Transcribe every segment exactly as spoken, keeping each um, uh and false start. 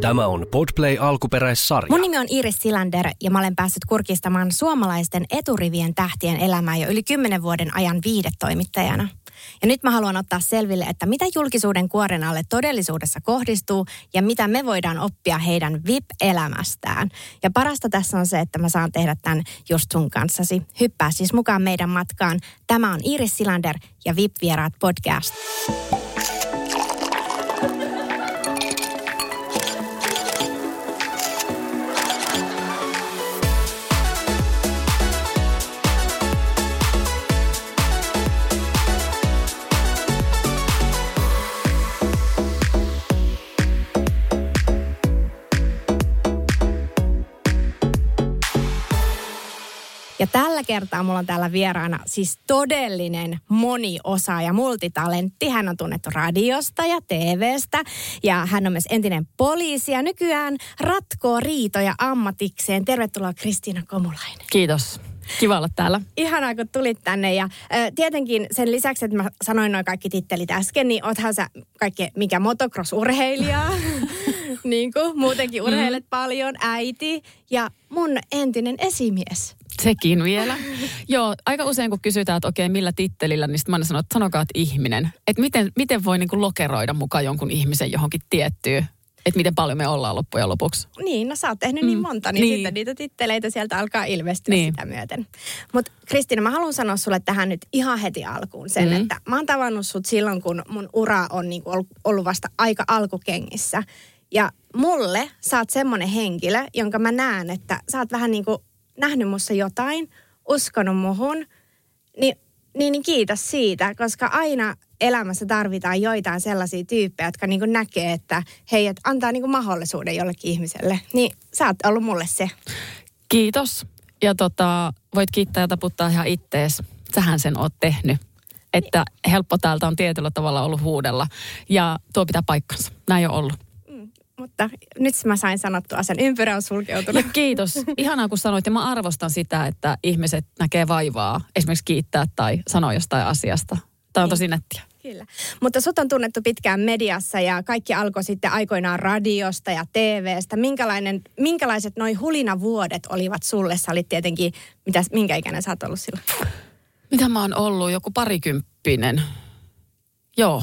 Tämä on Podplay-alkuperäissarja. Mun nimi on Iiris Silander ja mä olen päässyt kurkistamaan suomalaisten eturivien tähtien elämää jo yli kymmenen vuoden ajan viihdetoimittajana. Ja nyt mä haluan ottaa selville, että mitä julkisuuden kuoren alle todellisuudessa kohdistuu ja mitä me voidaan oppia heidän V I P-elämästään. Ja parasta tässä on se, että mä saan tehdä tämän just sun kanssasi. Hyppää siis mukaan meidän matkaan. Tämä on Iiris Silander ja V I P-vieraat podcast. Ja tällä kertaa mulla on täällä vieraana siis todellinen moniosaaja, multitalentti. Hän on tunnettu radiosta ja T V:stä ja hän on myös entinen poliisi ja nykyään ratkoo riitoja ammatikseen. Tervetuloa Kristiina Komulainen. Kiitos. Kiva olla täällä. Ihanaa, kun tulit tänne. Ja ä, tietenkin sen lisäksi, että mä sanoin noin kaikki tittelit äsken, niin oothan sä kaikki, mikä motocross-urheilijaa, niin kuin muutenkin urheilet mm. paljon, äiti ja mun entinen esimies. Sekin vielä. Joo, aika usein kun kysytään, että okei, millä tittelillä, niin sitten mä aina sanon, että sanokaa, että ihminen. Että miten, miten voi niin kuin lokeroida mukaan jonkun ihmisen johonkin tiettyyn. Että miten paljon me ollaan loppujen lopuksi. Niin, no sä oot tehnyt niin monta, niin, niin. Sitten niitä titteleitä sieltä alkaa ilmestyä niin. Sitä myöten. Mutta Kristiina, mä haluan sanoa sulle tähän nyt ihan heti alkuun sen, mm. että mä oon tavannut sut silloin, kun mun ura on niin kuin ollut vasta aika alkukengissä. Ja mulle sä oot semmoinen henkilö, jonka mä näen, että sä oot vähän niin kuin nähnyt musta jotain, uskonut muhun, niin, niin, niin kiitos siitä, koska aina elämässä tarvitaan joitain sellaisia tyyppejä, jotka niin kuin näkee, että hei, että antaa niin kuin mahdollisuuden jollekin ihmiselle. Niin sä oot ollut mulle se. Kiitos. Ja tota, voit kiittää ja taputtaa ihan ittees. Sähän sen oot tehnyt. Että niin. Helppo täältä on tietyllä tavalla ollut huudella. Ja tuo pitää paikkansa. Näin on ollut. Mutta nyt mä sain sanottua, sen ympyrä on sulkeutunut. Ja kiitos. Ihanaa, kun sanoit. Ja mä arvostan sitä, että ihmiset näkee vaivaa esimerkiksi kiittää tai sanoa jostain asiasta. Tämä on tosi nättiä. Kyllä. Mutta sut on tunnettu pitkään mediassa ja kaikki alkoi sitten aikoinaan radiosta ja T V:stä. Minkälainen, minkälaiset noi hulinavuodet olivat sulle? Sä olit tietenkin, mitä, minkä ikäinen sä oot ollut silloin? Mitä mä oon ollut? Joku parikymppinen. Joo.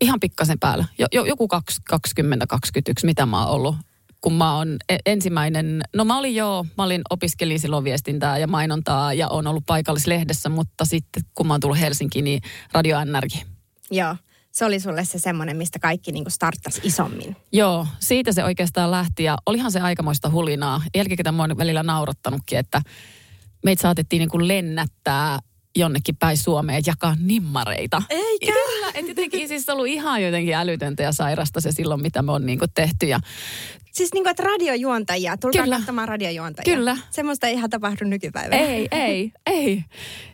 Ihan pikkasen päällä. Joku kaksikymmentä kaksikymmentäyksi, mitä mä oon ollut, kun mä oon ensimmäinen, no mä olin joo, mä olin opiskelin silloin viestintää ja mainontaa ja oon ollut paikallislehdessä, mutta sitten kun mä oon tullut Helsinkiin, niin Radio Energia. Joo, se oli sulle se semmoinen, mistä kaikki niinku starttasi isommin. Joo, siitä se oikeastaan lähti ja olihan se aikamoista hulinaa. Jälkikäteen mä oon välillä naurattanutkin, että meitä saatettiin niinku lennättää jonnekin päin Suomeen ja jakaa nimmareita. Eikä? Kyllä, et jotenkin siis ollut ihan jotenkin älytöntä ja sairasta se silloin, mitä me on niinku tehty. Ja siis niinku, että radiojuontajia, tulkaa kyllä. Katsomaan radiojuontajia. Kyllä. Semmoista ei ihan tapahdu nykypäivänä. Ei, ei, ei.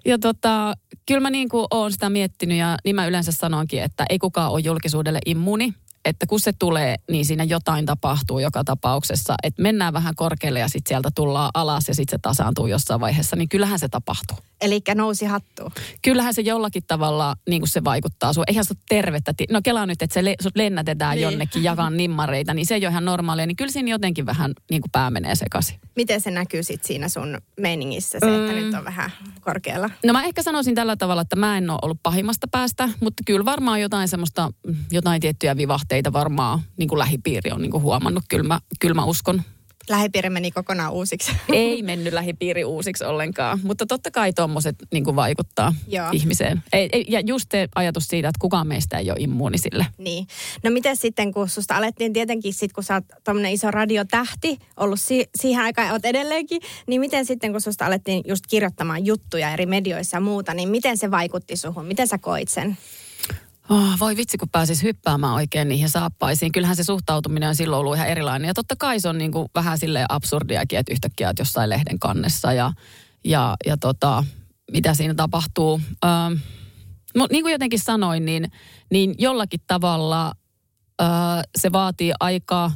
Ja tota, kyllä mä niinku oon sitä miettinyt ja niin mä yleensä sanonkin, että ei kukaan ole julkisuudelle immuuni. Että kun se tulee, niin siinä jotain tapahtuu joka tapauksessa. Että mennään vähän korkealle ja sitten sieltä tullaan alas ja sitten se tasaantuu jossain vaiheessa. Niin kyllähän se tapahtuu. Elikkä nousi hattuun. Kyllähän se jollakin tavalla niin kuin se vaikuttaa sun. Eihän se ole tervettä. No kelaa nyt, että se le- sut lennätetään niin. Jonnekin jakaa nimmareita. Niin se ei ole ihan normaalia. Niin kyllä siinä jotenkin vähän niin kuin pää menee sekaisin. Miten se näkyy sitten siinä sun meiningissä se, että mm. nyt on vähän korkealla? No mä ehkä sanoisin tällä tavalla, että mä en ole ollut pahimmasta päästä. Mutta kyllä varmaan jotain semmoista, jotain tiettyjä vivahteita. Teitä varmaan niin kuin lähipiiri on niin kuin huomannut, kyllä mä, kyllä mä uskon. Lähipiiri meni kokonaan uusiksi. Ei mennyt lähipiiri uusiksi ollenkaan, mutta totta kai tuommoiset niin kuin vaikuttaa Joo. ihmiseen. Ei, ei, ja just se ajatus siitä, että kukaan meistä ei ole immuuni sille. Niin. No miten sitten, kun susta alettiin tietenkin, sit, kun sä oot tommonen iso radiotähti, ollut si- siihen aikaan oot edelleenkin, niin miten sitten, kun susta alettiin just kirjoittamaan juttuja eri medioissa ja muuta, niin miten se vaikutti suhun? Miten sä koit sen? Oh, voi vitsi, kun pääsis hyppäämään oikein niihin saappaisiin. Kyllähän se suhtautuminen on silloin ollut ihan erilainen. Ja totta kai se on niin kuin vähän silleen absurdiakin, että yhtäkkiä olet jossain lehden kannessa ja, ja, ja tota, mitä siinä tapahtuu. Ähm, no, niin kuin jotenkin sanoin, niin, niin jollakin tavalla äh, se vaatii aika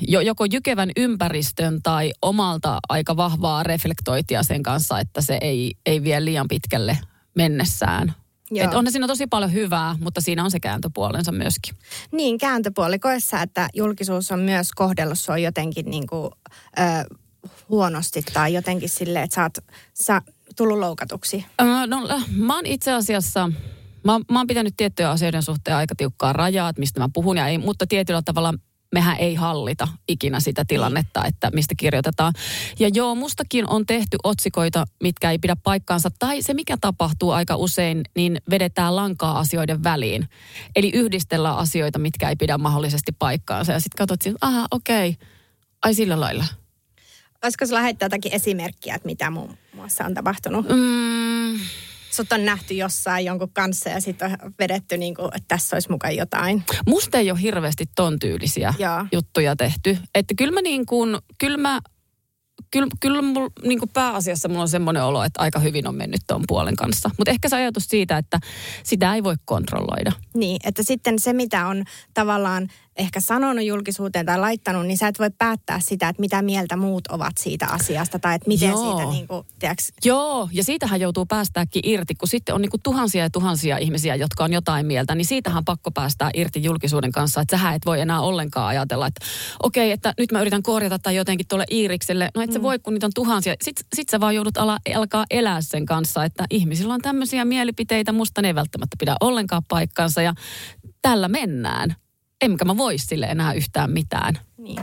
joko jykevän ympäristön tai omalta aika vahvaa reflektointia sen kanssa, että se ei, ei vie liian pitkälle mennessään. Että on siinä tosi paljon hyvää, mutta siinä on se kääntöpuolensa myöskin. Niin, kääntöpuoli koessa, että julkisuus on myös kohdellut sua jotenkin niin kuin, ö, huonosti tai jotenkin silleen, että sä oot sä tullut loukatuksi. Öö, no, mä oon itse asiassa... Mä, mä oon pitänyt tiettyjä asioiden suhteen aika tiukkaa rajaa, että mistä mä puhun, ja ei, mutta tietyllä tavalla mehän ei hallita ikinä sitä tilannetta, että mistä kirjoitetaan. Ja joo, mustakin on tehty otsikoita, mitkä ei pidä paikkaansa, tai se mikä tapahtuu aika usein, niin vedetään lankaa asioiden väliin. Eli yhdistellään asioita, mitkä ei pidä mahdollisesti paikkaansa, ja sitten katsot siinä, aha, okei, okay. Ai sillä lailla. Olisiko sulla heittää jotakin esimerkkiä, että mitä muun muassa on tapahtunut? Mm. Sut on nähty jossain jonkun kanssa ja sitten on vedetty niin kuin, että tässä olisi mukaan jotain. Musta ei ole hirveästi ton tyylisiä Jaa. juttuja tehty. Että kyllä mä niin kuin, kyllä mä, kyllä, kyllä mul, niin kuin pääasiassa mulla on semmoinen olo, että aika hyvin on mennyt ton puolen kanssa. Mutta ehkä se ajatus siitä, että sitä ei voi kontrolloida. Niin, että sitten se mitä on tavallaan ehkä sanonut julkisuuteen tai laittanut, niin sä et voi päättää sitä, että mitä mieltä muut ovat siitä asiasta tai että miten Joo. siitä niin kuin, tiiäks... Joo, ja siitähän joutuu päästäänkin irti, kun sitten on niin kuin tuhansia ja tuhansia ihmisiä, jotka on jotain mieltä, niin siitähän on pakko päästää irti julkisuuden kanssa, että sähän et voi enää ollenkaan ajatella, että okei, okay, että nyt mä yritän korjata tai jotenkin tuolle Iirikselle, no et mm. sä voi, kun niitä on tuhansia. Sitten sit sä vaan joudut ala, alkaa elää sen kanssa, että ihmisillä on tämmöisiä mielipiteitä, musta ne ei välttämättä pidä ollenkaan paikkansa ja tällä mennään. Enkä mä vois sille enää yhtään mitään. Niin.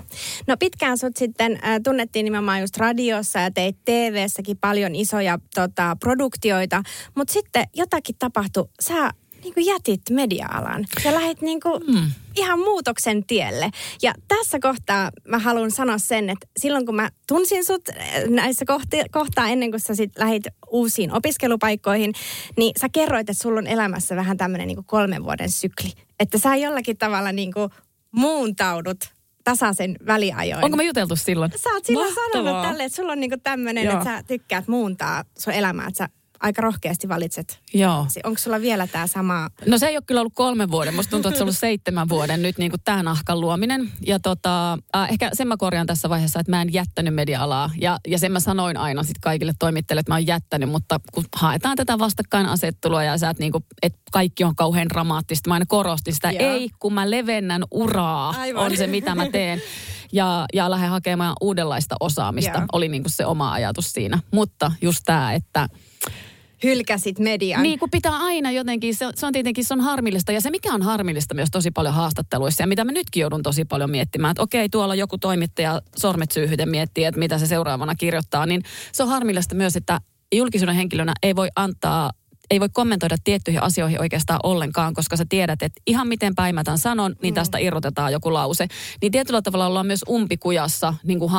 No pitkään sut sitten äh, tunnettiin nimenomaan just radiossa ja teit T V:ssäkin paljon isoja tota, produktioita. Mutta sitten jotakin tapahtui. Sä niin kuin jätit media-alan ja lähdit niin kuin mm. ihan muutoksen tielle. Ja tässä kohtaa mä haluan sanoa sen, että silloin kun mä tunsin sut näissä kohti- kohtaa ennen kuin sä sit lähdit uusiin opiskelupaikkoihin, niin sä kerroit, että sulla on elämässä vähän tämmöinen niin kuin kolmen vuoden sykli. Että sä jollakin tavalla niin kuin muuntaudut tasaisen väliajoin. Onko me juteltu silloin? Sä oot silloin Mahtavaa. sanonut tälle, että sulla on niin kuin tämmöinen, Joo. että sä tykkäät muuntaa sun elämää, että sä aika rohkeasti valitset. Joo. Onko sulla vielä tämä sama? No se ei ole kyllä ollut kolmen vuoden. Musta tuntuu, että se on ollut seitsemän vuoden nyt niin kuin tämän ahkan luominen. Ja tota, äh, ehkä sen mä korjaan tässä vaiheessa, että mä en jättänyt media-alaa. Ja, ja sen mä sanoin aina sit kaikille toimittajille, että mä oon jättänyt. Mutta kun haetaan tätä vastakkainasettelua ja sä et niin kuin, että kaikki on kauhean dramaattista. Mä aina korostin sitä. Joo. Ei, kun mä levennän uraa. Aivan. On se, mitä mä teen. Ja, ja lähden hakemaan uudenlaista osaamista. Joo. Oli niin kuin se oma ajatus siinä. Mutta just tämä, että... Hylkäsit median. Niin kuin pitää aina jotenkin, se, se on tietenkin, se on harmillista. Ja se mikä on harmillista myös tosi paljon haastatteluissa ja mitä mä nytkin joudun tosi paljon miettimään, että okei, tuolla joku toimittaja sormet syyhyten miettii, että mitä se seuraavana kirjoittaa, niin se on harmillista myös, että julkisuuden henkilönä ei voi antaa, ei voi kommentoida tiettyihin asioihin oikeastaan ollenkaan, koska sä tiedät, että ihan miten päin mä tämän sanon, niin tästä irrotetaan joku lause. Niin tietyllä tavalla ollaan myös umpikujassa niin kuin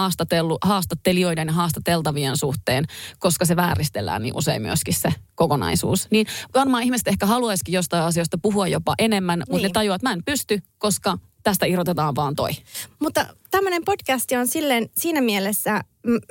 haastattelijoiden ja haastateltavien suhteen, koska se vääristellään niin usein myöskin se kokonaisuus. Niin varmaan ihmiset ehkä haluaisikin jostain asioista puhua jopa enemmän, niin. mutta ne tajuaa, että mä en pysty, koska tästä irrotetaan vaan toi. Mutta tämmöinen podcast on silleen, siinä mielessä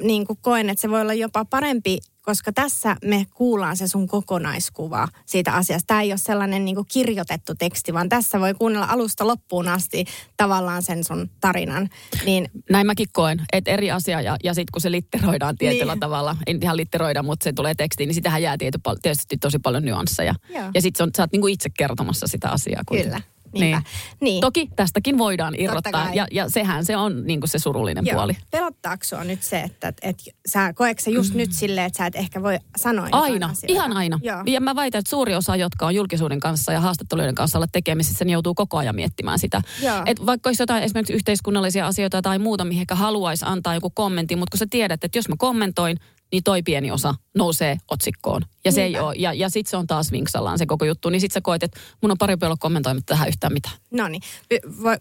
niin kuin koen, että se voi olla jopa parempi, koska tässä me kuullaan se sun kokonaiskuva siitä asiasta. Tämä ei ole sellainen niin kuin kirjoitettu teksti, vaan tässä voi kuunnella alusta loppuun asti tavallaan sen sun tarinan. Niin... Näin mäkin koen, että eri asia ja, ja sitten kun se litteroidaan tietyllä niin. tavalla, ei ihan litteroida, mutta se tulee tekstiin, niin sitähän jää tiety, tietysti tosi paljon nyansseja. Joo. Ja sitten sä oot niin kuin itse kertomassa sitä asiaa. Kun... Kyllä. Niin. Niin. Toki tästäkin voidaan irrottaa ja, ja sehän se on niin kuin se surullinen Joo. puoli. Pelottaako sua nyt se, että et, et, sä, koetko sä just mm. nyt silleen, että sä et ehkä voi sanoa aina, ihan aina. Joo. Ja mä väitän, että suuri osa, jotka on julkisuuden kanssa ja haastatteluiden kanssa olla tekemisissä, niin joutuu koko ajan miettimään sitä. Et vaikka olisi jotain esimerkiksi yhteiskunnallisia asioita tai muuta, mihin ehkä haluaisi antaa joku kommentti, mutta kun sä tiedät, että jos mä kommentoin, niin toi pieni osa nousee otsikkoon. Ja, se ei ole, ja, ja sit se on taas vinksallaan se koko juttu. Niin sit sä koet, että mun on parempi olla kommentoimatta tähän yhtään mitään. No niin.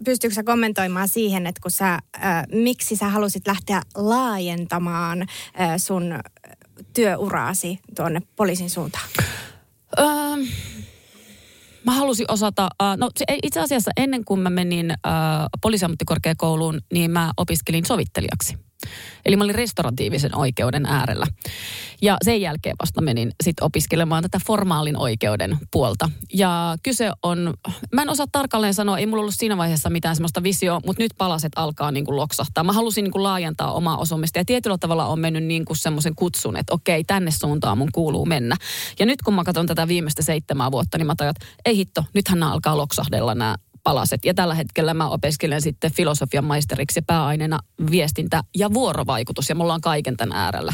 Pystyykö sä kommentoimaan siihen, että kun sä, äh, miksi sä halusit lähteä laajentamaan äh, sun työuraasi tuonne poliisin suuntaan? Öö, mä halusin osata, äh, no itse asiassa ennen kuin mä menin äh, poliisiammattikorkeakouluun, niin mä opiskelin sovittelijaksi. Eli mä olin restauratiivisen oikeuden äärellä. Ja sen jälkeen vasta menin sit opiskelemaan tätä formaalin oikeuden puolta. Ja kyse on, mä en osaa tarkalleen sanoa, ei mulla ollut siinä vaiheessa mitään semmoista visioa, mutta nyt palaset alkaa niin kuin loksahtaa. Mä halusin niin kuin laajentaa omaa osumista ja tietyllä tavalla on mennyt niin kuin semmoisen kutsun, että okei, tänne suuntaan mun kuuluu mennä. Ja nyt kun mä katson tätä viimeistä seitsemää vuotta, niin mä tajuan, että ei hitto, nythän nämä alkaa loksahdella nämä palaset. Ja tällä hetkellä mä opiskelen sitten filosofian maisteriksi pääaineena viestintä ja vuorovaikutus. Ja mulla on kaiken tämän äärellä,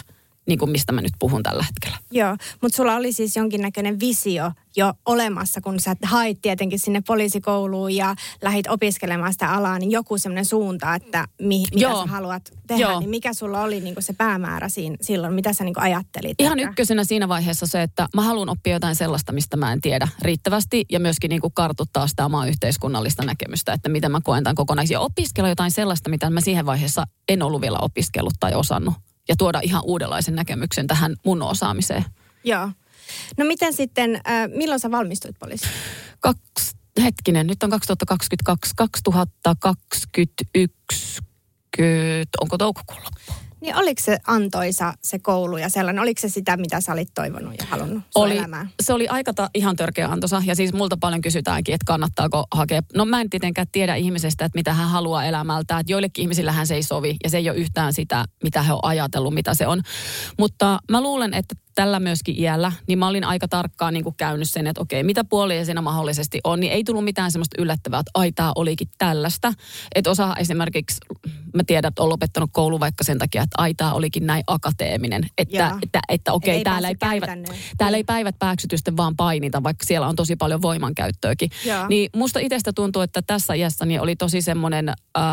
niin kuin mistä mä nyt puhun tällä hetkellä. Joo, mutta sulla oli siis jonkinnäköinen visio jo olemassa, kun sä hait tietenkin sinne poliisikouluun ja lähit opiskelemaan sitä alaa, niin joku semmoinen suunta, että mi- mitä Joo. sä haluat tehdä, Joo. niin mikä sulla oli niin kuin se päämäärä siinä, silloin, mitä sä niin kuin ajattelit? Ihan että... ykkösenä siinä vaiheessa se, että mä haluan oppia jotain sellaista, mistä mä en tiedä riittävästi ja myöskin niin kuin kartuttaa sitä omaa yhteiskunnallista näkemystä, että mitä mä koen tämän kokonaisen ja opiskella jotain sellaista, mitä mä siihen vaiheessa en ollut vielä opiskellut tai osannut. Ja tuoda ihan uudenlaisen näkemyksen tähän mun osaamiseen. Joo. No miten sitten, äh, milloin sä valmistuit poliisiksi? Kaks, hetkinen, nyt on kaksituhattakaksikymmentäkaksi, kaksituhattakaksikymmentäyksi, onko toukokuun loppu? Niin oliko se antoisa se koulu ja sellainen, oliko se sitä, mitä sä olit toivonut ja halunnut oli, elämään? Se oli aika ta, ihan törkeä antoisa ja siis multa paljon kysytäänkin, että kannattaako hakea. No mä en tietenkään tiedä ihmisestä, että mitä hän haluaa elämältä, että joillekin ihmisillähän se ei sovi ja se ei ole yhtään sitä, mitä he on ajatellut, mitä se on. Mutta mä luulen, että tällä myöskin iällä, niin mä olin aika tarkkaan niin kuin käynyt sen, että okei, mitä puolia siinä mahdollisesti on, niin ei tullut mitään semmoista yllättävää, että ai tää olikin tällaista. Että osa esimerkiksi, mä tiedän, että on lopettanut koulu vaikka sen takia, että ai tää olikin näin akateeminen. Että, että, että, että okei, ei täällä, ei päivät, täällä ei päivät pääksytysten vaan painita, vaikka siellä on tosi paljon voimankäyttöäkin. Jaa. Niin musta itsestä tuntuu, että tässä iässä niin oli tosi semmoinen... Äh,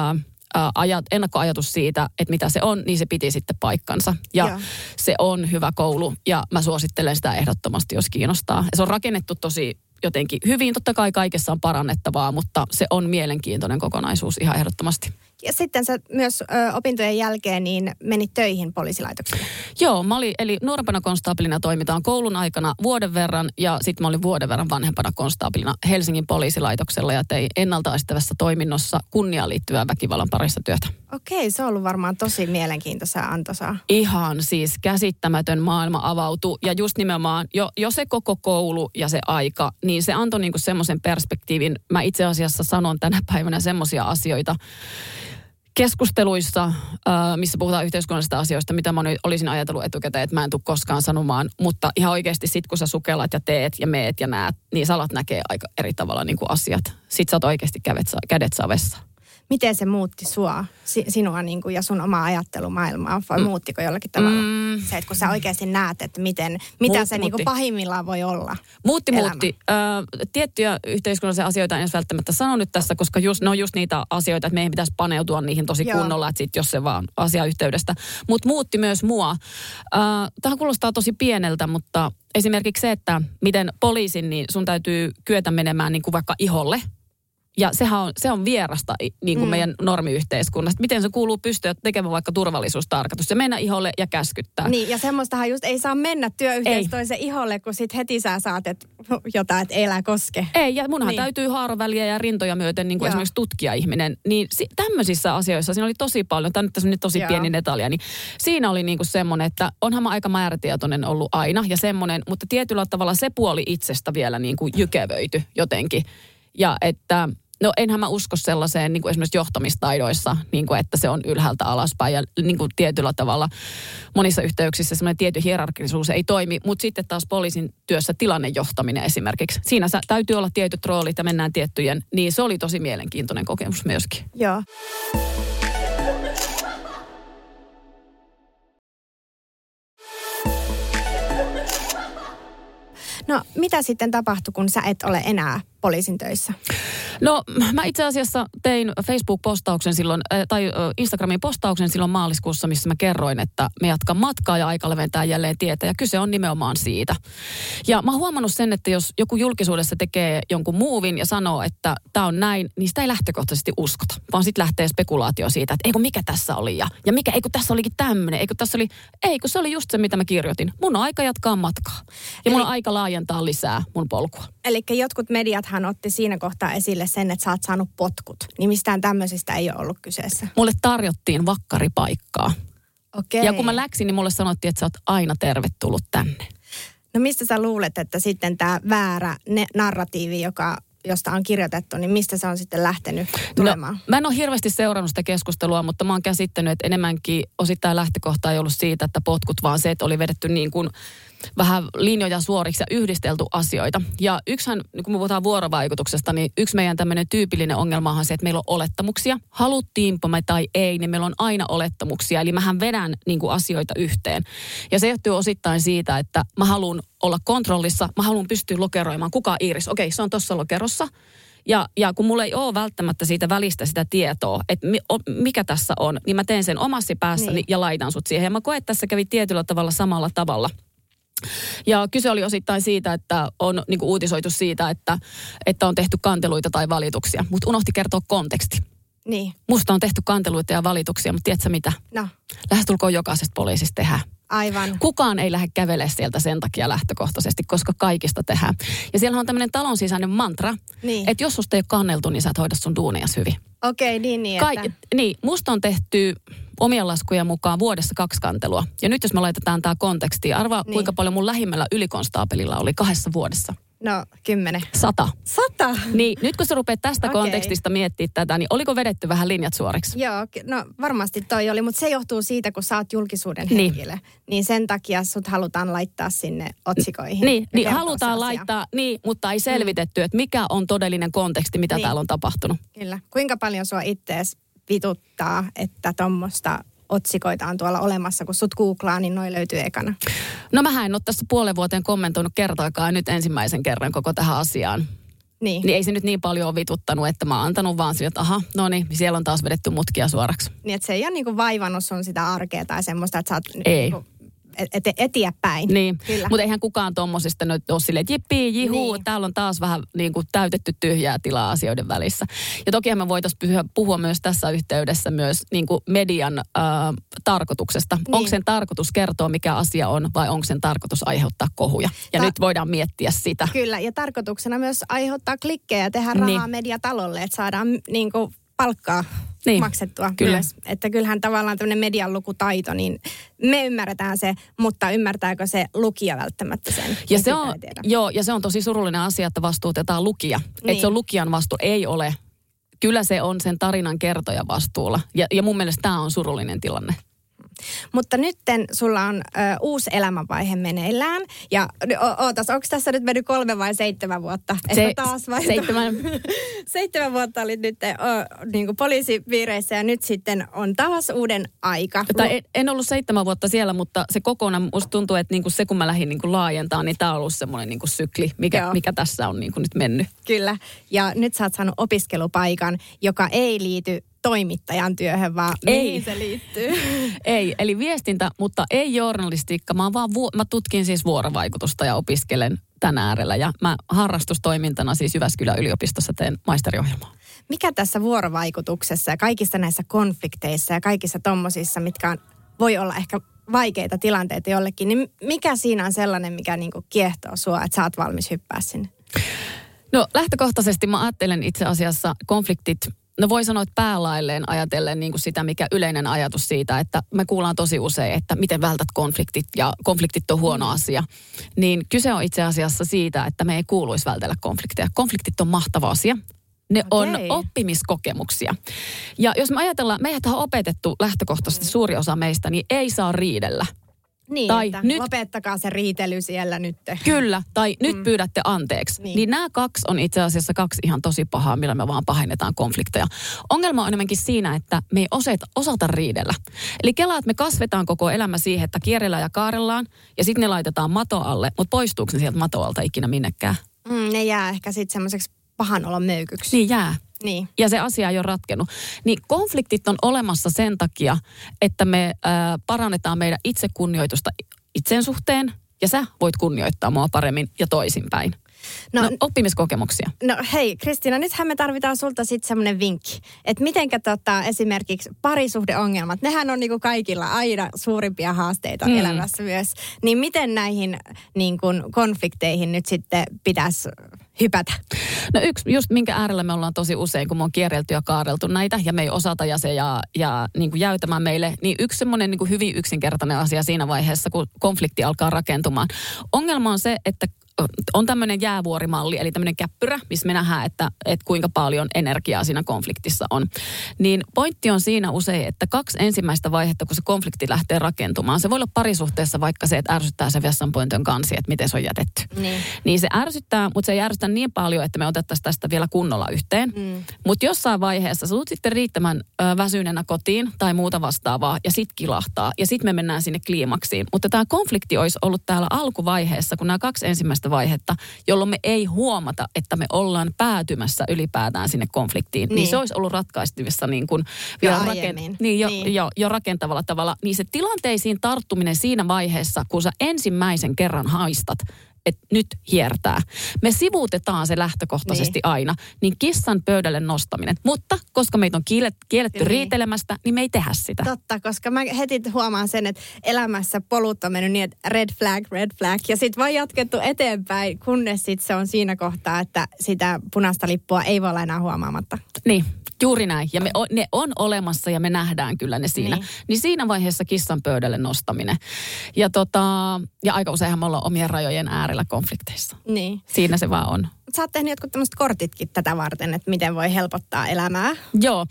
Ajat, ennakkoajatus siitä, että mitä se on, niin se piti sitten paikkansa. Ja Joo. se on hyvä koulu ja mä suosittelen sitä ehdottomasti, jos kiinnostaa. Se on rakennettu tosi jotenkin hyvin, totta kai kaikessa on parannettavaa, mutta se on mielenkiintoinen kokonaisuus ihan ehdottomasti. Ja sitten sä myös ö, opintojen jälkeen niin menit töihin poliisilaitokseen. Joo, mä olin, eli nuorempana konstaapelina toimitaan koulun aikana vuoden verran ja sitten mä olin vuoden verran vanhempana konstaapelina Helsingin poliisilaitoksella ja tein ennaltaestävässä toiminnossa kunniaan liittyvää väkivallan parissa työtä. Okei, se on ollut varmaan tosi mielenkiintoista ja antoisaa. Ihan siis käsittämätön maailma avautui ja just nimenomaan jo, jo se koko koulu ja se aika, niin se antoi niinku semmoisen perspektiivin. Mä itse asiassa sanon tänä päivänä semmoisia asioita keskusteluissa, missä puhutaan yhteiskunnallisista asioista, mitä mä olisin ajatellut etukäteen, että mä en tule koskaan sanomaan, mutta ihan oikeasti sit kun sä sukellat ja teet ja meet ja näet, niin salat näkee aika eri tavalla niin kuin asiat. Sit sä oot oikeasti kädet savessa. Miten se muutti sua, sinua niin kuin, ja sun omaa ajattelumaailmaa, vai mm. muuttiko jollakin tavalla? Mm. Se, että kun sä oikeasti näet, että miten, mitä muutti, se niin kuin, pahimmillaan voi olla. Muutti, elämä. muutti. Ö, tiettyjä yhteiskunnallisia asioita en edes välttämättä sano nyt tässä, koska just, ne on just niitä asioita, että meidän pitäisi paneutua niihin tosi Joo. kunnolla, että sit jos se vaan asiayhteydestä. Mutta muutti myös mua. Ö, tähän kuulostaa tosi pieneltä, mutta esimerkiksi se, että miten poliisin, niin sun täytyy kyetä menemään niin kuin vaikka iholle. Ja sehän on, se on vierasta niin kuin mm. meidän normiyhteiskunnasta. Miten se kuuluu pystyä tekemään vaikka turvallisuustarkastus ja mennä iholle ja käskyttää. Niin, ja semmoistahan just ei saa mennä työyhteistoisen iholle, kun sit heti sä saat et, jotain, että elää koske. Ei, ja munhan niin. täytyy haaroväliä ja rintoja myöten niin kuin esimerkiksi tutkia ihminen. Niin si- tämmöisissä asioissa siinä oli tosi paljon, tämä on nyt tässä tosi Joo. pieni detalja, niin siinä oli niin kuin semmoinen, että onhan mä aika määrätietoinen ollut aina ja semmoinen, mutta tietyllä tavalla se puoli itsestä vielä niin kuin jykevöity jotenkin. Ja että, no enhän mä usko sellaiseen niin kuin esimerkiksi johtamistaidoissa, niin kuin että se on ylhäältä alaspäin ja niin kuin tietyllä tavalla monissa yhteyksissä semmoinen tietty hierarkisuus ei toimi, mutta sitten taas poliisin työssä tilannejohtaminen esimerkiksi. Siinä täytyy olla tietyt roolit ja mennään tiettyjen, niin se oli tosi mielenkiintoinen kokemus myöskin. Joo. No, mitä sitten tapahtui, kun sä et ole enää poliisin töissä? No, mä itse asiassa tein Facebook-postauksen silloin, tai Instagramin postauksen silloin maaliskuussa, missä mä kerroin, että me jatkan matkaa ja aika leventää jälleen tietä. Ja kyse on nimenomaan siitä. Ja mä oon huomannut sen, että jos joku julkisuudessa tekee jonkun muuvin ja sanoo, että tää on näin, niin sitä ei lähtökohtaisesti uskota. Vaan sit lähtee spekulaatio siitä, että eikö mikä tässä oli ja, ja mikä, eikö tässä olikin tämmönen, eikö tässä oli, eikö se oli just se, mitä mä kirjoitin. Mun on aika jatkaa matkaa. Ja Eli... mun on aika laajentaa lisää mun polkua. Eli jotkut mediat hän otti siinä kohtaa esille sen, että sä oot saanut potkut. Niin mistään tämmöisistä ei ole ollut kyseessä. Mulle tarjottiin vakkaripaikkaa. Okei. Ja kun mä läksin, niin mulle sanottiin, että sä oot aina tervetullut tänne. No mistä sä luulet, että sitten tämä väärä ne, narratiivi, joka, josta on kirjoitettu, niin mistä se on sitten lähtenyt tulemaan? No, mä en ole hirveästi seurannut sitä keskustelua, mutta mä oon käsittänyt, että enemmänkin osittain lähtökohta ei ollut siitä, että potkut, vaan se, että oli vedetty niin kuin vähän linjoja suoriksi ja yhdistelty asioita. Ja yksihän, kun me puhutaan vuorovaikutuksesta, niin yksi meidän tämmöinen tyypillinen ongelma on se, että meillä on olettamuksia. Haluttiinpa me tai ei, niin meillä on aina olettamuksia. Eli mähän vedän niin kuin asioita yhteen. Ja se johtuu osittain siitä, että mä haluan olla kontrollissa, mä haluan pystyä lokeroimaan. Kuka Iiris? Okei, se on tuossa lokerossa. Ja, ja kun mulla ei ole välttämättä siitä välistä sitä tietoa, että mi, o, mikä tässä on, niin mä teen sen omassa päässäni niin. Ja laitan sut siihen. Ja mä koen, että tässä kävi tietyllä tavalla samalla tavalla. Ja kyse oli osittain siitä, että on niin kuin uutisoitu siitä, että, että on tehty kanteluita tai valituksia, mutta unohti kertoa konteksti. Niin. Musta on tehty kanteluita ja valituksia, mutta tiedätkö mitä? No. Lähestulkoon jokaisesta poliisista tehdään. Aivan. Kukaan ei lähde kävelemään sieltä sen takia lähtökohtaisesti, koska kaikista tehdään. Ja siellä on tämmöinen talon sisäinen mantra, niin. Että jos susta ei ole kanneltu, niin sä et hoida sun duunias hyvin. Okei, niin niin. Että... Ka- niin, musta on tehty omien laskujen mukaan vuodessa kaksi kantelua. Ja nyt jos me laitetaan tämä kontekstiin, arvaa niin. Kuinka paljon mun lähimmällä ylikonstaapelilla oli kahdessa vuodessa. No, kymmenen. Sata. Sata? Niin, nyt kun sä rupeat tästä okay. kontekstista miettiä tätä, niin oliko vedetty vähän linjat suoriksi? Joo, no varmasti toi oli, mutta se johtuu siitä, kun sä oot julkisuuden henkilö. Niin, niin sen takia sut halutaan laittaa sinne otsikoihin. Niin, niin halutaan sellaisia. laittaa, niin, mutta ei selvitetty, että mikä on todellinen konteksti, mitä niin. täällä on tapahtunut. Kyllä. Kuinka paljon sua ittees vituttaa, että tommoista... otsikoita on tuolla olemassa, kun sut googlaa, niin noi löytyy ekana. No mähän en ole tässä puolen vuoteen kommentoinut kertaakaan nyt ensimmäisen kerran koko tähän asiaan. Niin. Niin ei se nyt niin paljon ole vituttanut, että mä oon antanut vaan sille, että aha, no niin, siellä on taas vedetty mutkia suoraksi. Niin, että se ei ole niinku vaivannut sun sitä arkea tai semmoista, että sä oot... Ei. Niinku... eteenpäin. Niin, mutta eihän kukaan tommosista nyt ole silleen, että jippii, jihuu, niin. Täällä on taas vähän niin kuin täytetty tyhjää tilaa asioiden välissä. Ja tokihan me voitaisiin puhua myös tässä yhteydessä myös niin kuin median äh, tarkoituksesta. Niin. Onko sen tarkoitus kertoa, mikä asia on, vai onko sen tarkoitus aiheuttaa kohuja? Ja Ta- nyt voidaan miettiä sitä. Kyllä, ja tarkoituksena myös aiheuttaa klikkejä ja tehdä rahaa niin. mediatalolle, että saadaan niin kuin palkkaa. Niin, maksettua kyllä. myös. Että kyllähän tavallaan tämmöinen median lukutaito, niin me ymmärretään se, mutta ymmärtääkö se lukija välttämättä sen? Ja, se on, joo, ja se on tosi surullinen asia, että vastuutetaan lukija. Niin. Että se on lukijan vastuu, ei ole. Kyllä se on sen tarinan kertojan vastuulla. Ja, ja mun mielestä tämä on surullinen tilanne. Mutta nytten sulla on ö, uusi elämänvaihe meneillään. Ja o, ootas, onko tässä nyt mennyt kolme vai seitsemän vuotta? Se, taas seitsemän. seitsemän vuotta oli nyt o, niin kuin poliisipiireissä ja nyt sitten on taas uuden aika. Tai en, en ollut seitsemän vuotta siellä, mutta se kokonaan, musta tuntuu, että niinku se kun mä lähdin niinku laajentamaan, niin tää on ollut semmoinen niinku sykli, mikä, mikä tässä on niinku nyt mennyt. Kyllä. Ja nyt sä oot saanut opiskelupaikan, joka ei liity toimittajan työhön, vaan ei. Mihin se liittyy? Ei, eli viestintä, mutta ei journalistiikka. Mä, vaan vu- mä tutkin siis vuorovaikutusta ja opiskelen tän äärellä. Ja mä harrastustoimintana siis Jyväskylän yliopistossa teen maisteriohjelmaa. Mikä tässä vuorovaikutuksessa ja kaikissa näissä konflikteissa ja kaikissa tommosissa, mitkä on, voi olla ehkä vaikeita tilanteita jollekin, niin mikä siinä on sellainen, mikä niinku kiehtoo sua, että sä oot valmis hyppää sinne? No lähtökohtaisesti mä ajattelen itse asiassa konfliktit. No voi sanoa, että päälailleen ajatellen niin kuin sitä, mikä yleinen ajatus siitä, että me kuullaan tosi usein, että miten vältät konfliktit ja konfliktit on huono asia. Niin kyse on itse asiassa siitä, että me ei kuuluisi vältellä konflikteja. Konfliktit on mahtava asia. Ne okay. on oppimiskokemuksia. Ja jos me ajatellaan, meidät on opetettu lähtökohtaisesti suuri osa meistä, niin ei saa riidellä. Niin, tai että nyt, lopettakaa se riitely siellä nyt. Kyllä, tai nyt mm. pyydätte anteeksi. Niin. niin nämä kaksi on itse asiassa kaksi ihan tosi pahaa, millä me vaan pahennetaan konflikteja. Ongelma on enemmänkin siinä, että me ei osata, osata riidellä. Eli kelaa, että me kasvetaan koko elämä siihen, että kierrellään ja kaarellaan, ja sitten ne laitetaan mato alle, mutta poistuuko ne sieltä matoalta ikinä minnekään? Mm, ne jää ehkä sitten semmoiseksi pahan olon möykyksi. Niin jää. Niin. Ja se asia ei ole ratkennut. Niin konfliktit on olemassa sen takia, että me äh, parannetaan meidän itsekunnioitusta itsen suhteen, ja sä voit kunnioittaa mua paremmin ja toisinpäin. No, no oppimiskokemuksia. No hei Kristiina, nythän me tarvitaan sulta sitten semmoinen vinkki, että mitenkä tota, esimerkiksi parisuhdeongelmat, nehän on niinku kaikilla aina suurimpia haasteita mm. elämässä myös. Niin miten näihin niin kun, konflikteihin nyt sitten pitäisi hypätä? No yksi just minkä äärellä me ollaan tosi usein, kun me on kierrelty ja kaareltu näitä ja me ei osata ja se ja, ja niin kuin jäytämään meille, niin yksi semmoinen niin kuin hyvin yksinkertainen asia siinä vaiheessa, kun konflikti alkaa rakentumaan. Ongelma on se, että on tämmöinen jäävuorimalli, eli tämmöinen käppyrä, missä me nähdään, että, että kuinka paljon energiaa siinä konfliktissa on. Niin pointti on siinä usein, että kaksi ensimmäistä vaihetta, kun se konflikti lähtee rakentumaan, se voi olla parisuhteessa vaikka se, että ärsyttää se vessanpöntön kansi, että miten se on jätetty. Niin, niin se ärsyttää, mutta se ei ärsytä niin paljon, että me otettaisiin tästä vielä kunnolla yhteen. Mm. Mutta jossain vaiheessa sä tulet sitten riittämään väsyneenä kotiin tai muuta vastaavaa, ja sit kilahtaa, ja sit me mennään sinne kliimaksiin. Mutta tämä konflikti olisi ollut täällä alkuvaiheessa, kun nämä kaksi ensimmäistä vaihetta, jolloin me ei huomata, että me ollaan päätymässä ylipäätään sinne konfliktiin. Niin, niin se olisi ollut ratkaistivissa niin kuin jo, raken- niin jo, niin. jo, jo rakentavalla tavalla. Niin se tilanteisiin tarttuminen siinä vaiheessa, kun sä ensimmäisen kerran haistat, että nyt hiertää. Me sivuutetaan se lähtökohtaisesti niin. aina, niin kissan pöydälle nostaminen. Mutta koska meitä on kielletty niin. riitelemästä, niin me ei tehdä sitä. Totta, koska mä heti huomaan sen, että elämässä polut on mennyt niin, että red flag, red flag. Ja sit vaan jatkettu eteenpäin, kunnes sit se on siinä kohtaa, että sitä punaista lippua ei voi olla enää huomaamatta. Niin. Juuri näin. Ja me on, ne on olemassa ja me nähdään kyllä ne siinä. Niin, niin siinä vaiheessa kissan pöydälle nostaminen. Ja, tota, ja aika useinhan me ollaan omien rajojen äärellä konflikteissa. Niin. Siinä se vaan on. Sä oot tehnyt jotkut tämmöiset kortitkin tätä varten, että miten voi helpottaa elämää. Joo.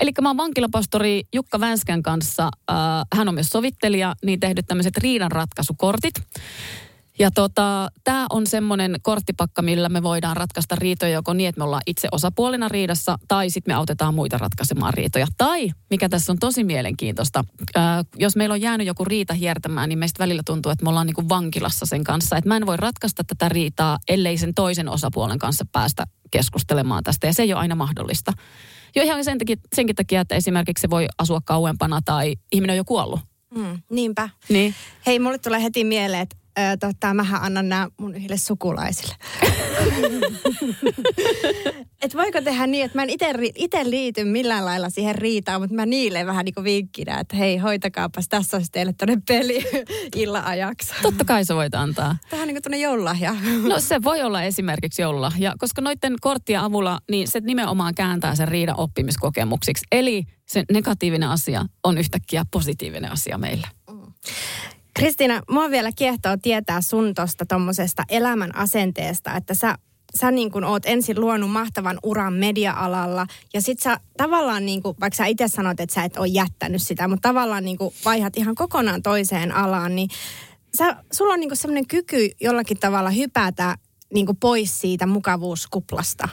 Eli mä oon vankilapastori Jukka Vänskän kanssa, äh, hän on myös sovittelija, niin tehnyt tämmöiset riidanratkaisukortit. Ja tota, tämä on semmoinen korttipakka, millä me voidaan ratkaista riitoja joko niin, että me ollaan itse osapuolina riidassa, tai sitten me autetaan muita ratkaisemaan riitoja. Tai, mikä tässä on tosi mielenkiintoista, ää, jos meillä on jäänyt joku riita hiertämään, niin meistä välillä tuntuu, että me ollaan niinku vankilassa sen kanssa. Että mä en voi ratkaista tätä riitaa, ellei sen toisen osapuolen kanssa päästä keskustelemaan tästä, ja se ei ole aina mahdollista. Jo ihan sen takia, senkin takia, että esimerkiksi se voi asua kauempana, tai ihminen on jo kuollut. Mm, niinpä. Niin. Hei, mulle tulee heti mieleen, että Öö, tota, mähän annan nämä mun yhdelle sukulaisille. Et voiko tehdä niin, että mä en itse liity millään lailla siihen riitaan, mutta mä niille vähän niin kuin vinkkinä, että hei, hoitakaapas, tässä olisi teille tuonne peli illan ajaksi. Totta kai se voit antaa. Tähän niin kuin tuonne joululahja. No se voi olla esimerkiksi joululahja, koska noiden korttien avulla, niin se nimenomaan kääntää sen riidan oppimiskokemuksiksi. Eli se negatiivinen asia on yhtäkkiä positiivinen asia meillä. Mm. Kristiina, mua vielä kiehtoo tietää sun tuosta tuommoisesta elämän asenteesta, että sä, sä niin kun oot ensin luonut mahtavan uran media-alalla ja sit sä tavallaan, niin kun, vaikka sä itse sanot, että sä et ole jättänyt sitä, mutta tavallaan niin kun vaihat ihan kokonaan toiseen alaan, niin sä, sulla on niin kun semmoinen kyky jollakin tavalla hypätä niin kun pois siitä mukavuuskuplasta.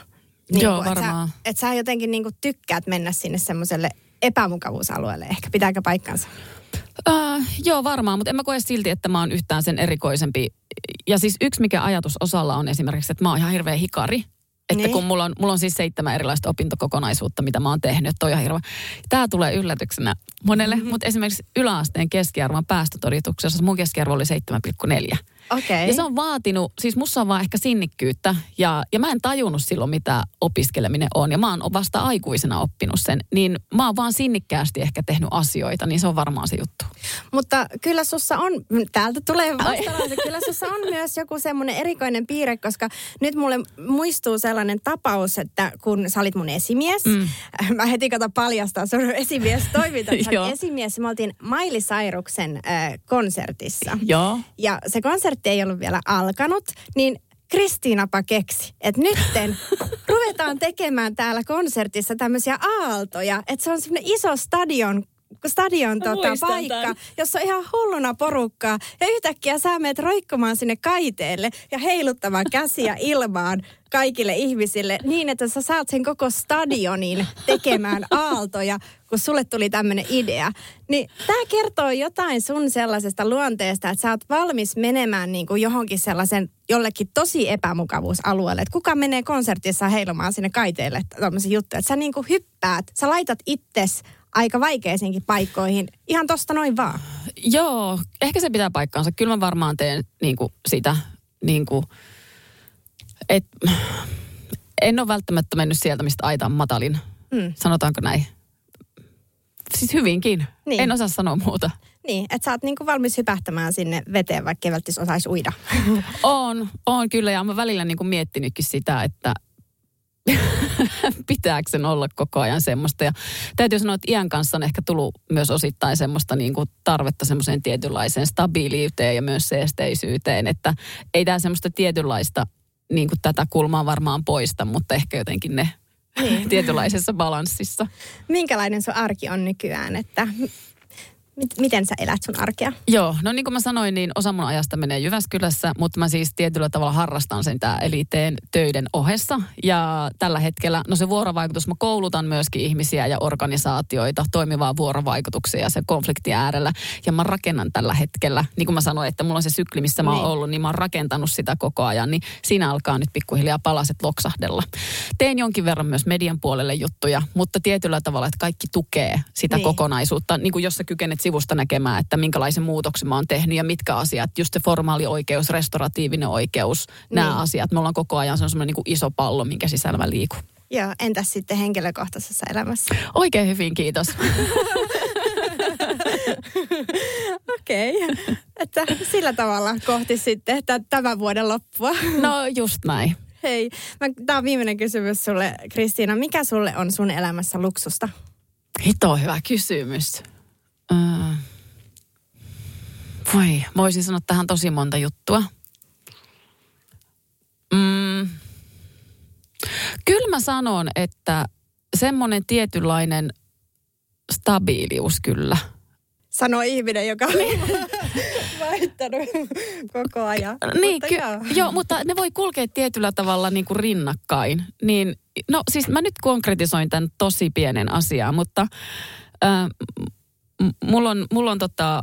Niin joo, kun, varmaan. Että sä, et sä jotenkin niin kun tykkäät mennä sinne semmoiselle epämukavuusalueelle ehkä, pitääkö paikkansa? Uh, joo, varmaan, mutta en mä koe silti, että mä oon yhtään sen erikoisempi. Ja siis yksi, mikä ajatus osalla on esimerkiksi, että mä oon ihan hirveä hikari. Että niin. kun mulla on, mulla on siis seitsemän erilaista opintokokonaisuutta, mitä mä oon tehnyt, että toi on hirveä. Tää tulee yllätyksenä monelle, mm-hmm. mutta esimerkiksi yläasteen keskiarvon päästötodistuksessa mun keskiarvo oli seitsemän pilkku neljä. Okay. Ja se on vaatinut, siis musta on vaan ehkä sinnikkyyttä ja, ja mä en tajunnut silloin, mitä opiskeleminen on. Ja mä oon vasta aikuisena oppinut sen, niin mä oon vaan sinnikkäästi ehkä tehnyt asioita, niin se on varmaan se juttu. Mutta kyllä sussa on, täältä tulee vastalause, kyllä sussa on myös joku semmoinen erikoinen piirre, koska nyt mulle muistuu sellainen tapaus, että kun sä olit mun esimies, mm. mä heti kato paljastaa sun esimiestoiminta, sä olit esimies, me oltiin Miley Cyruksen äh, konsertissa. Joo. Ja se konsertti ei ollut vielä alkanut, niin Kristiinapa keksi, että nytten ruvetaan tekemään täällä konsertissa tämmöisiä aaltoja, että se on semmoinen iso stadion, stadion tota, paikka, tämän. jossa on ihan hulluna porukkaa, ja yhtäkkiä sä menet roikkumaan sinne kaiteelle ja heiluttamaan käsiä ilmaan kaikille ihmisille niin, että sä saat sen koko stadionin tekemään aaltoja, kun sulle tuli tämmöinen idea. Niin tää kertoo jotain sun sellaisesta luonteesta, että sä oot valmis menemään niin kuin johonkin sellaisen jollekin tosi epämukavuusalueelle. Että kuka menee konsertissa heilumaan sinne kaiteelle tommosia juttuja. Että sä niin kuin hyppäät, sä laitat itses aika vaikeisiinkin paikkoihin. Ihan tosta noin vaan. Joo, ehkä se pitää paikkaansa. Kyllä mä varmaan teen niin kuin sitä niin kuin Et, en ole välttämättä mennyt sieltä, mistä aita on matalin. Mm. Sanotaanko näin? Siis hyvinkin. Niin. En osaa sanoa muuta. Niin, että sä oot niinku valmis hypähtämään sinne veteen, vaikka ei välttämättä osaisi uida. on, on kyllä. Ja mä välillä niinku miettinytkin sitä, että pitääkö sen olla koko ajan semmoista. Ja täytyy sanoa, että iän kanssa on ehkä tullut myös osittain semmoista niinku tarvetta semmoiseen tietynlaiseen stabiiliyteen ja myös seesteisyyteen. Että ei tää semmoista tietynlaista niinku tätä kulmaa varmaan poista, mutta ehkä jotenkin ne niin. tietynlaisessa balanssissa. Minkälainen sun arki on nykyään, että... Miten sä elät sun arkea? Joo, no niin kuin mä sanoin, niin osa mun ajasta menee Jyväskylässä, mutta mä siis tietyllä tavalla harrastan sen tää, eli teen töiden ohessa. Ja tällä hetkellä, no se vuorovaikutus, mä koulutan myöskin ihmisiä ja organisaatioita toimivaa vuorovaikutuksia ja se konflikti äärellä. Ja mä rakennan tällä hetkellä, niin kuin mä sanoin, että mulla on se sykli, missä mä oon niin. ollut, niin mä oon rakentanut sitä koko ajan. Niin siinä alkaa nyt pikkuhiljaa palaset loksahdella. Teen jonkin verran myös median puolelle juttuja, mutta tietyllä tavalla, että kaikki tukee sitä niin. kokonaisuutta, niin kuin jos sä kykenet sivusta näkemään, että minkälaisen muutoksen mä oon tehnyt ja mitkä asiat, just se formaali oikeus, restoratiivinen oikeus, nämä niin. asiat. Me ollaan koko ajan, se on semmoinen niin kuin iso pallo, minkä sisällä mä liikun. Joo, entäs sitten henkilökohtaisessa elämässä? Oikein hyvin, kiitos. Okei, okay. Että sillä tavalla kohti sitten tämän vuoden loppua. No just näin. Hei, tämä on viimeinen kysymys sulle, Kristiina. Mikä sulle on sun elämässä luksusta? Hito hyvä kysymys. Mm. Voi, voisin sanoa tähän tosi monta juttua. Mm. Kyllä mä sanon, että semmoinen tietynlainen stabiilius kyllä. Sano ihminen, joka on vaihtanut koko ajan. Niin, mutta, ky- joo, mutta ne voi kulkea tietyllä tavalla niin kuin rinnakkain. Niin, no siis mä nyt konkretisoin tämän tosi pienen asian, mutta... Äh, Mulla on, mulla on tota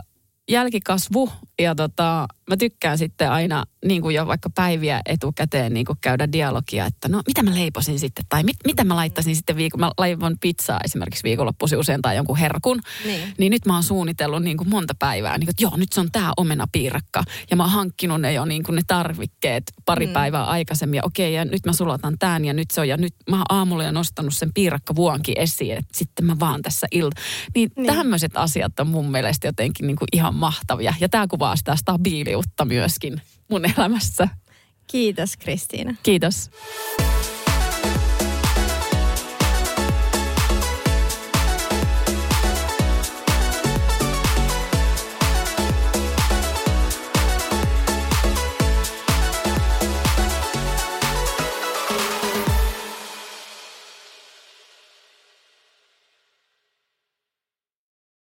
jälkikasvu ja tota, mä tykkään sitten aina niin kuin jo vaikka päiviä etukäteen niin kuin käydä dialogia, että no mitä mä leiposin sitten tai mit, mitä mä laittaisin sitten viikon, mä laivon pizzaa esimerkiksi viikonloppuisin usein tai jonkun herkun, niin, niin nyt mä oon suunnitellut niin kuin monta päivää, niin kuin, että joo nyt se on tää omenapiirakka ja mä oon hankkinut ne jo niin kuin ne tarvikkeet pari mm. päivää aikaisemmin ja okei ja nyt mä sulatan tän ja nyt se on ja nyt mä oon aamulla jo nostanut sen piirakkavuonkin esiin, että sitten mä vaan tässä ilta. Niin, niin. Tämmöiset asiat on mun mielestä jotenkin niin kuin ihan mahtavia ja tää kuvaa sitä stabiiliutta myöskin mun elämässä. Kiitos Kristiina. Kiitos.